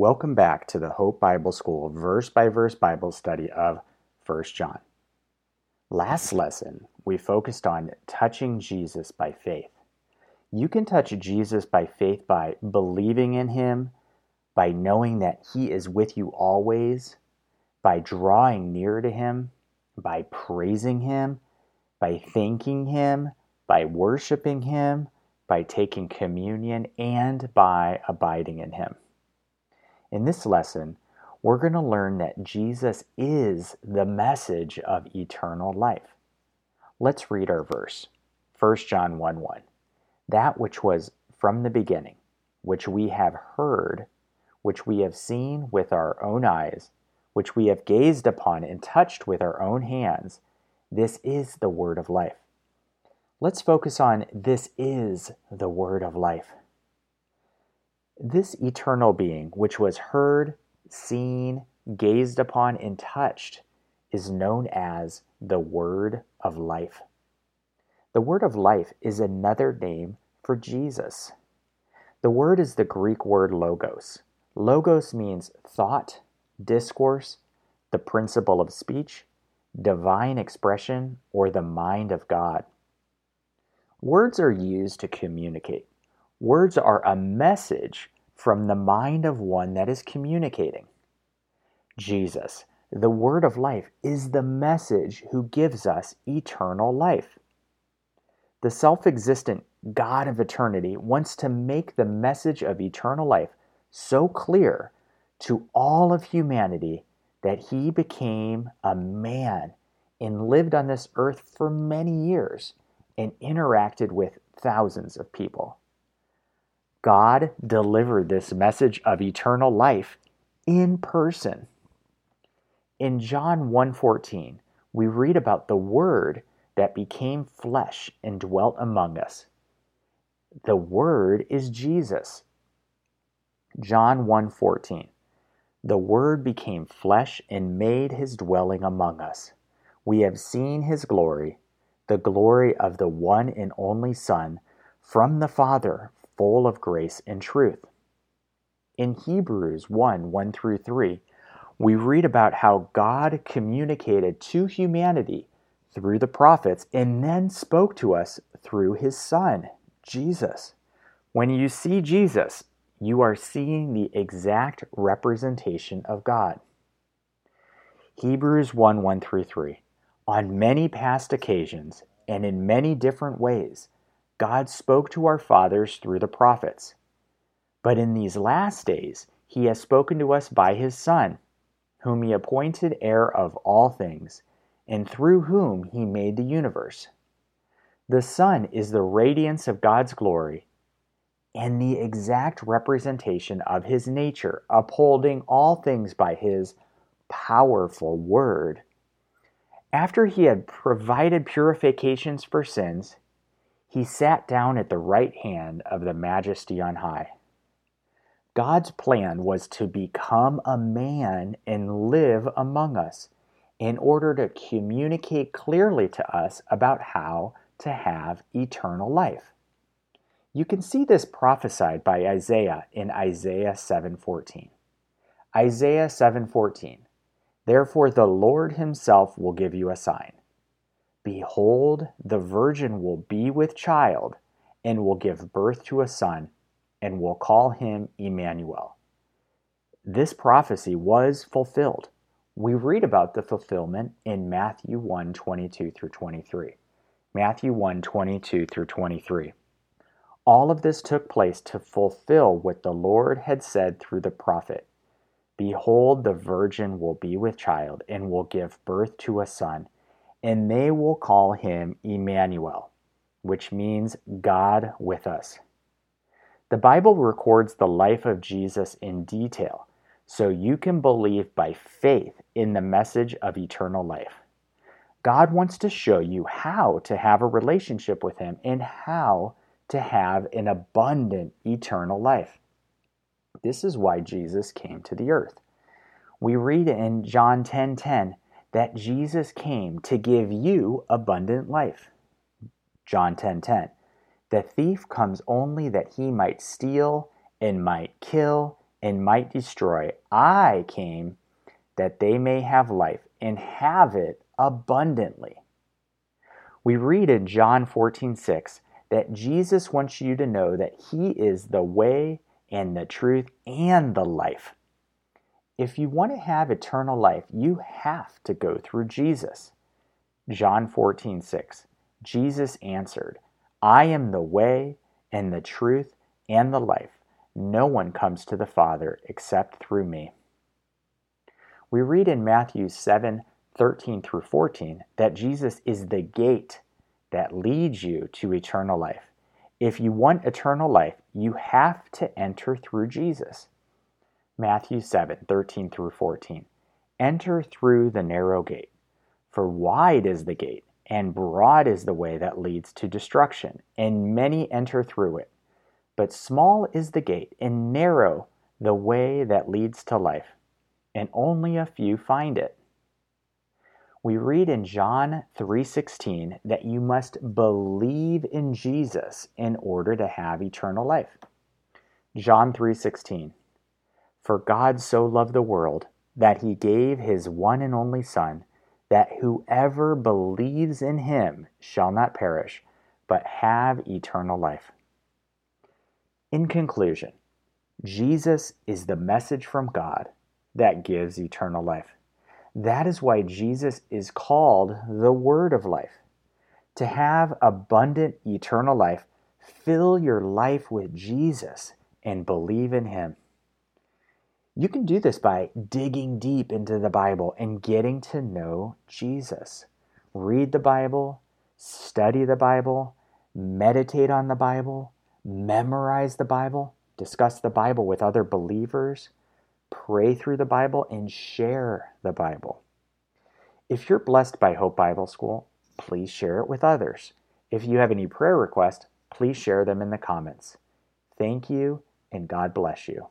Welcome back to the Hope Bible School verse-by-verse Bible study of 1 John. Last lesson, we focused on touching Jesus by faith. You can touch Jesus by faith by believing in Him, by knowing that He is with you always, by drawing near to Him, by praising Him, by thanking Him, by worshiping Him, by taking communion, and by abiding in Him. In this lesson, we're going to learn that Jesus is the message of eternal life. Let's read our verse, 1 John 1:1. That which was from the beginning, which we have heard, which we have seen with our own eyes, which we have gazed upon and touched with our own hands, this is the word of life. Let's focus on this is the word of life. This eternal being, which was heard, seen, gazed upon, and touched, is known as the Word of Life. The Word of Life is another name for Jesus. The word is the Greek word logos. Logos means thought, discourse, the principle of speech, divine expression, or the mind of God. Words are used to communicate. Words are a message from the mind of one that is communicating. Jesus, the Word of Life, is the message who gives us eternal life. The self-existent God of eternity wants to make the message of eternal life so clear to all of humanity that He became a man and lived on this earth for many years and interacted with thousands of people. God delivered this message of eternal life in person. In John 1:14, we read about the Word that became flesh and dwelt among us. The Word is Jesus. John 1:14, the Word became flesh and made His dwelling among us. We have seen His glory, the glory of the one and only Son, from the Father, full of grace and truth. In Hebrews 1:1-3, we read about how God communicated to humanity through the prophets and then spoke to us through His Son, Jesus. When you see Jesus, you are seeing the exact representation of God. Hebrews 1:1-3, on many past occasions and in many different ways, God spoke to our fathers through the prophets. But in these last days, He has spoken to us by His Son, whom He appointed heir of all things, and through whom He made the universe. The Son is the radiance of God's glory and the exact representation of His nature, upholding all things by His powerful word. After He had provided purifications for sins, He sat down at the right hand of the Majesty on high. God's plan was to become a man and live among us in order to communicate clearly to us about how to have eternal life. You can see this prophesied by Isaiah in Isaiah 7:14. Isaiah 7:14, therefore the Lord Himself will give you a sign. Behold, the virgin will be with child, and will give birth to a son, and will call him Emmanuel. This prophecy was fulfilled. We read about the fulfillment in Matthew 1:22-23. Matthew 1:22-23. All of this took place to fulfill what the Lord had said through the prophet. Behold, the virgin will be with child, and will give birth to a son, and they will call Him Emmanuel, which means God with us. The Bible records the life of Jesus in detail, so you can believe by faith in the message of eternal life. God wants to show you how to have a relationship with Him and how to have an abundant eternal life. This is why Jesus came to the earth. We read in John 10:10, that Jesus came to give you abundant life. John 10:10, the thief comes only that he might steal and might kill and might destroy. I came that they may have life and have it abundantly. We read in John 14:6 that Jesus wants you to know that he is the way and the truth and the life. If you want to have eternal life, you have to go through Jesus. John 14:6. Jesus answered, I am the way and the truth and the life. No one comes to the Father except through me. We read in Matthew 7:13 through 14 that Jesus is the gate that leads you to eternal life. If you want eternal life, you have to enter through Jesus. Matthew 7:13 through 14. Enter through the narrow gate, for wide is the gate, and broad is the way that leads to destruction, and many enter through it. But small is the gate, and narrow the way that leads to life, and only a few find it. We read in John 3:16 that you must believe in Jesus in order to have eternal life. John 3:16, for God so loved the world that he gave his one and only Son, that whoever believes in him shall not perish, but have eternal life. In conclusion, Jesus is the message from God that gives eternal life. That is why Jesus is called the Word of Life. To have abundant eternal life, fill your life with Jesus and believe in him. You can do this by digging deep into the Bible and getting to know Jesus. Read the Bible, study the Bible, meditate on the Bible, memorize the Bible, discuss the Bible with other believers, pray through the Bible, and share the Bible. If you're blessed by Hope Bible School, please share it with others. If you have any prayer requests, please share them in the comments. Thank you, and God bless you.